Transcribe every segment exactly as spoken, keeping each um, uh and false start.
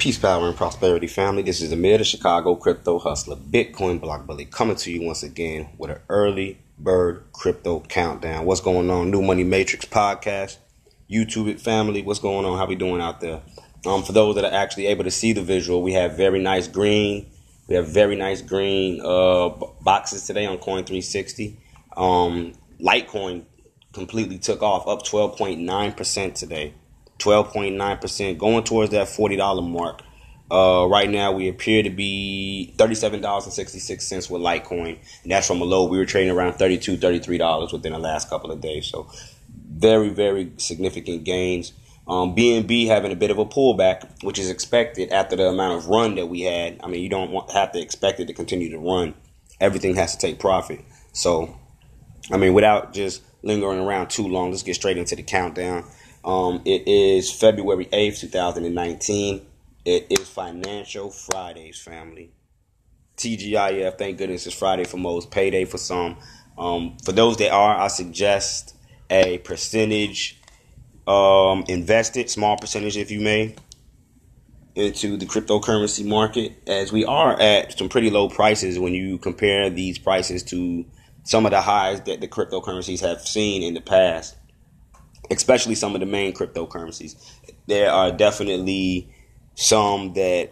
Peace, power, and prosperity, family. This is Amir, the Chicago Crypto Hustler, Bitcoin Blockbully, coming to you once again with an early bird crypto countdown. What's going on? New Money Matrix podcast, YouTube family. What's going on? How we doing out there? Um, for those that are actually able to see the visual, we have very nice green. We have very nice green uh, boxes today on Coin three sixty. Um, Litecoin completely took off, up twelve point nine percent today. twelve point nine percent, going towards that forty dollar mark. Uh, right now, we appear to be thirty-seven dollars and sixty-six cents with Litecoin. And that's from a low. We were trading around thirty-two dollars, thirty-three dollars within the last couple of days. So very, very significant gains. Um, B N B having a bit of a pullback, which is expected after the amount of run that we had. I mean, you don't want, have to expect it to continue to run. Everything has to take profit. So, I mean, without just lingering around too long, let's get straight into the countdown. Um, it is February eighth, two thousand nineteen. It is Financial Fridays, family. T G I F, thank goodness it's Friday for most, payday for some. Um, for those that are, I suggest a percentage um, invested, small percentage if you may, into the cryptocurrency market, as we are at some pretty low prices when you compare these prices to some of the highs that the cryptocurrencies have seen in the past. Especially some of the main cryptocurrencies. There are definitely some that,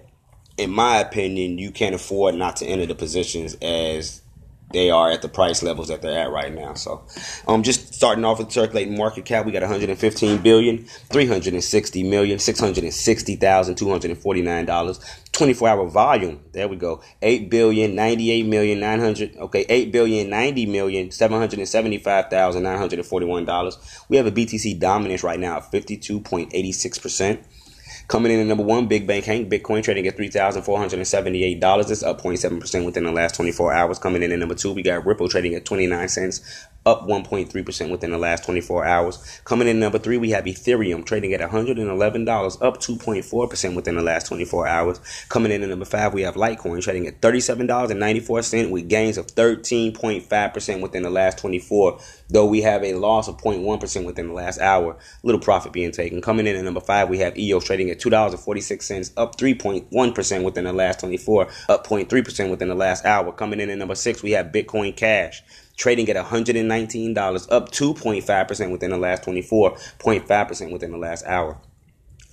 in my opinion, you can't afford not to enter the positions as they are at the price levels that they're at right now. So um, just starting off with circulating market cap, we got one hundred fifteen billion dollars, three hundred sixty million dollars, six hundred sixty thousand two hundred forty-nine dollars, twenty-four hour volume. There we go. eight billion dollars, ninety-eight million nine hundred dollars. Okay, eight billion dollars, ninety million dollars, seven hundred seventy-five thousand nine hundred forty-one dollars. We have a B T C dominance right now of fifty-two point eight six percent. Coming in at number one, Big Bank Hank, Bitcoin trading at three thousand four hundred seventy-eight dollars. That's up zero point seven percent within the last twenty-four hours. Coming in at number two, we got Ripple trading at twenty-nine cents, up one point three percent within the last twenty-four hours. Coming in at number three, we have Ethereum trading at one hundred eleven dollars, up two point four percent within the last twenty-four hours. Coming in at number five, we have Litecoin trading at thirty-seven dollars and ninety-four cents with gains of thirteen point five percent within the last twenty-four, though we have a loss of zero point one percent within the last hour. Little profit being taken. Coming in at number five, we have E O S trading at two dollars and forty-six cents, up three point one percent within the last twenty-four, up zero point three percent within the last hour. Coming in at number six, we have Bitcoin Cash trading at one hundred nineteen dollars, up two point five percent within the last twenty-four, zero point five percent within the last hour.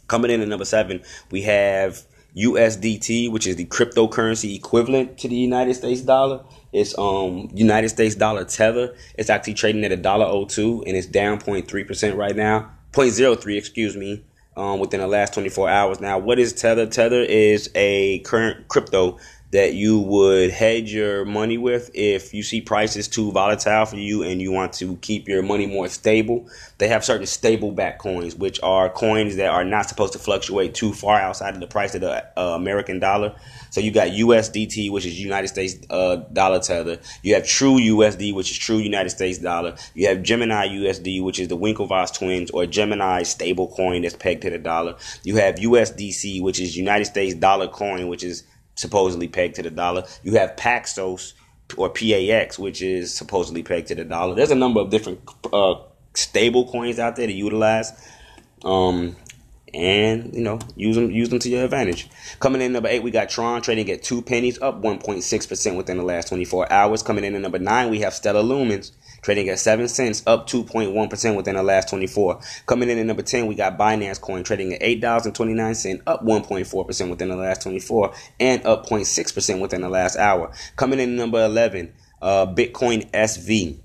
Coming in at number seven, we have U S D T, which is the cryptocurrency equivalent to the United States dollar. It's um United States dollar Tether. It's actually trading at one dollar and two cents, and it's down zero point three percent right now, zero point zero three, excuse me, um, within the last twenty-four hours. Now, what is Tether? Tether is a current crypto that you would hedge your money with if you see prices too volatile for you and you want to keep your money more stable. They have certain stable back coins, which are coins that are not supposed to fluctuate too far outside of the price of the uh, American dollar. So you got U S D T, which is United States uh, dollar tether. You have True U S D, which is True United States dollar. You have Gemini U S D, which is the Winklevoss twins or Gemini stable coin that's pegged to the dollar. You have U S D C, which is United States dollar coin, which is supposedly pegged to the dollar. You have Paxos or P A X, which is supposedly pegged to the dollar. There's a number of different uh, stable coins out there to utilize, um, and you know, use them use them to your advantage. Coming in at number eight, we got Tron trading at two pennies, up one point six percent within the last twenty-four hours. Coming in at number nine, we have Stellar Lumens trading at seven cents, up two point one percent within the last twenty-four. Coming in at number ten, we got Binance Coin trading at eight dollars and twenty-nine cents, up one point four percent within the last twenty-four, and up zero point six percent within the last hour. Coming in at number eleven, uh, Bitcoin S V.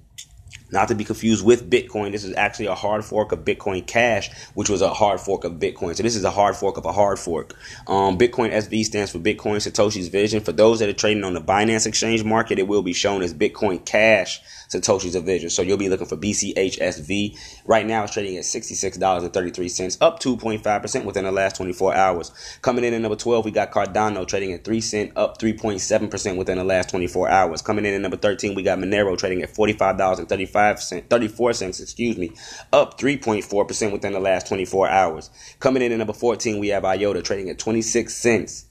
Not to be confused with Bitcoin, this is actually a hard fork of Bitcoin Cash, which was a hard fork of Bitcoin. So this is a hard fork of a hard fork. Um, Bitcoin S V stands for Bitcoin Satoshi's Vision. For those that are trading on the Binance exchange market, it will be shown as Bitcoin Cash Satoshi's Vision. So you'll be looking for B C H S V. Right now, it's trading at sixty-six dollars and thirty-three cents, up two point five percent within the last twenty-four hours. Coming in at number twelve, we got Cardano trading at three cents, up three point seven percent within the last twenty-four hours. Coming in at number thirteen, we got Monero trading at forty-five dollars and thirty-five cents. thirty-four cents, excuse me, up three point four percent within the last twenty-four hours. Coming in at number fourteen, we have IOTA trading at twenty-six cents,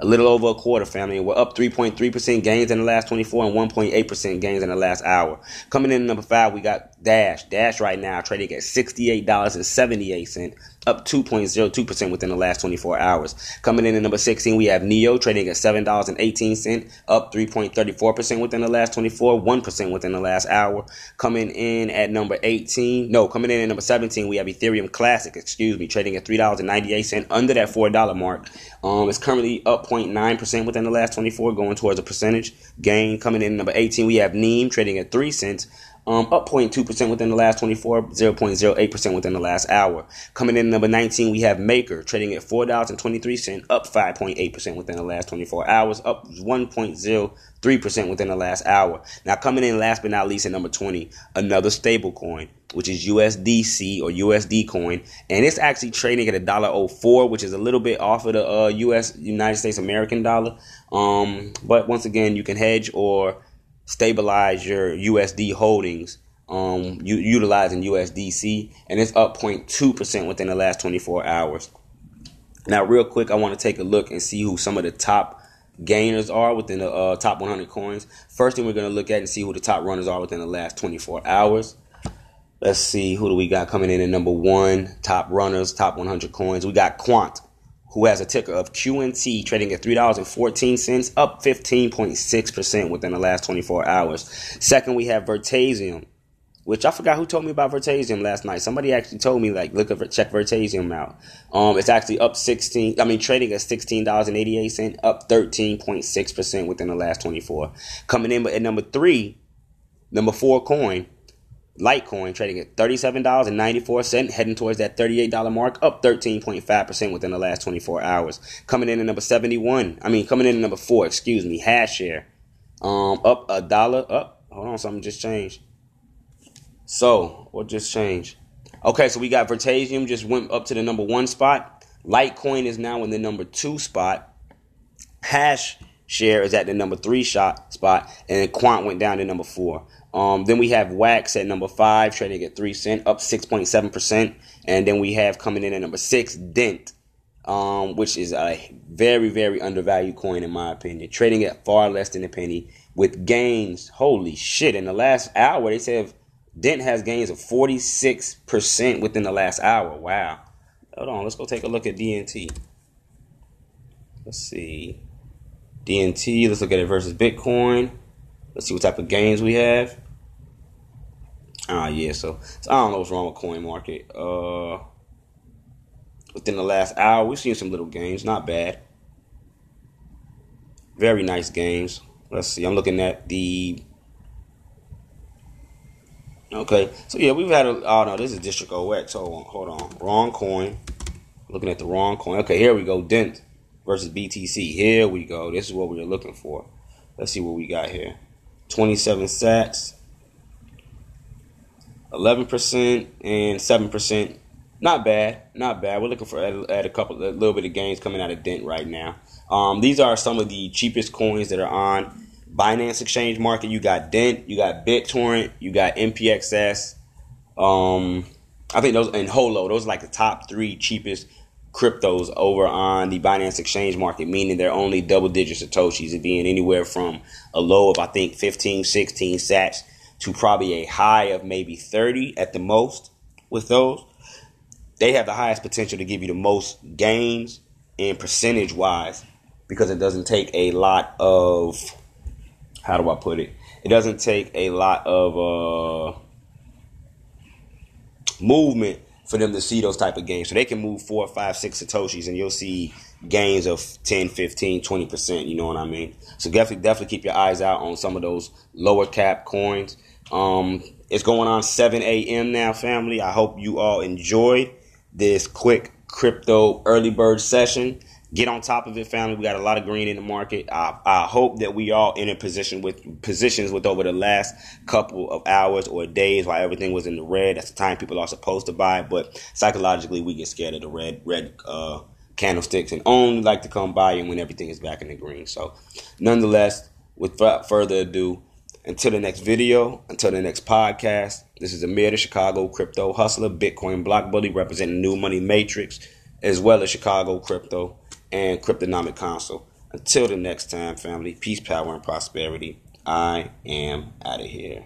a little over a quarter, family. We're up three point three percent gains in the last twenty-four and one point eight percent gains in the last hour. Coming in at number five, we got Dash. Dash right now trading at sixty-eight dollars and seventy-eight cents, up two point zero two percent within the last twenty-four hours. Coming in at number sixteen, we have NEO trading at seven dollars and eighteen cents, up three point three four percent within the last twenty-four, one percent within the last hour. Coming in at number eighteen, no, coming in at number seventeen, we have Ethereum Classic, excuse me, trading at three dollars and ninety-eight cents, under that four dollar mark. Um, it's currently up zero point nine percent within the last twenty-four, going towards a percentage gain. Coming in at number eighteen, we have Neem trading at three cents. Um, up zero point two percent within the last twenty-four, zero point zero eight percent within the last hour. Coming in at number nineteen, we have Maker trading at four dollars and twenty-three cents, up five point eight percent within the last twenty-four hours, up one point zero three percent within the last hour. Now coming in last but not least at number twenty, another stable coin, which is U S D C or U S D coin, and it's actually trading at one dollar and four cents, which is a little bit off of the uh, U S United States American dollar. Um, but once again, you can hedge or stabilize your U S D holdings um, u- utilizing U S D C, and it's up zero point two percent within the last twenty-four hours. Now, real quick, I want to take a look and see who some of the top gainers are within the uh, top one hundred coins. First thing we're going to look at and see who the top runners are within the last twenty-four hours. Let's see, who do we got coming in at number one, top runners, top one hundred coins. We got Quant, who has a ticker of Q N T, trading at three dollars and fourteen cents, up fifteen point six percent within the last twenty-four hours. Second, we have Veritaseum, which I forgot who told me about Veritaseum last night. Somebody actually told me, like, look at, check Veritaseum out. Um, it's actually up sixteen. I mean, trading at sixteen dollars and eighty-eight cents, up thirteen point six percent within the last twenty-four. Coming in at number three, number four coin, Litecoin, trading at thirty-seven dollars and ninety-four cents, heading towards that thirty-eight dollar mark, up thirteen point five percent within the last twenty-four hours. Coming in at number seventy-one, I mean, coming in at number four, excuse me, Hash Share, um, up a dollar, up, hold on, something just changed. So, what just changed? Okay, so we got Veritaseum just went up to the number one spot. Litecoin is now in the number two spot. Hash Share is at the number three shot spot, and Quant went down to number four. Um, then we have Wax at number five, trading at three cents, up six point seven percent. And then we have coming in at number six, Dent, um, which is a very, very undervalued coin in my opinion, trading at far less than a penny with gains. Holy shit. In the last hour, they said Dent has gains of forty-six percent within the last hour. Wow. Hold on. Let's go take a look at D N T. Let's see. D N T. Let's look at it versus Bitcoin. Let's see what type of gains we have. Ah, uh, yeah, so, so I don't know what's wrong with coin market. Uh, within the last hour, we've seen some little gains. Not bad. Very nice gains. Let's see. I'm looking at the... Okay. So, yeah, we've had a... Oh, no, this is District O X. Hold on. Hold on. Wrong coin. Looking at the wrong coin. Okay, here we go. Dent versus B T C. Here we go. This is what we were looking for. Let's see what we got here. twenty-seven sats. eleven percent and seven percent. Not bad. Not bad. We're looking for at, at a couple, a little bit of gains coming out of Dent right now. Um, these are some of the cheapest coins that are on Binance Exchange Market. You got Dent, you got BitTorrent, you got M P X S. Um, I think those, and Holo, those are like the top three cheapest cryptos over on the Binance Exchange Market, meaning they're only double digit satoshis, it being anywhere from a low of I think fifteen, sixteen sats to probably a high of maybe thirty at the most. With those, they have the highest potential to give you the most gains and percentage wise, because it doesn't take a lot of, how do I put it? It doesn't take a lot of uh, movement for them to see those type of gains. So they can move four, five, six satoshis and you'll see gains of ten, fifteen, twenty percent. You know what I mean? So definitely, definitely keep your eyes out on some of those lower cap coins. Um, it's going on seven a.m. now, family. I hope you all enjoyed this quick crypto early bird session. Get on top of it, family. We got a lot of green in the market. I, I hope that we all in a position with positions with over the last couple of hours or days while everything was in the red. That's the time people are supposed to buy. But psychologically, we get scared of the red red uh, candlesticks and only like to come by and when everything is back in the green. So nonetheless, without further ado, until the next video, until the next podcast, this is Amir, the Chicago Crypto Hustler, Bitcoin Blockbully, representing New Money Matrix, as well as Chicago Crypto and Cryptonomic Council. Until the next time, family, peace, power, and prosperity. I am out of here.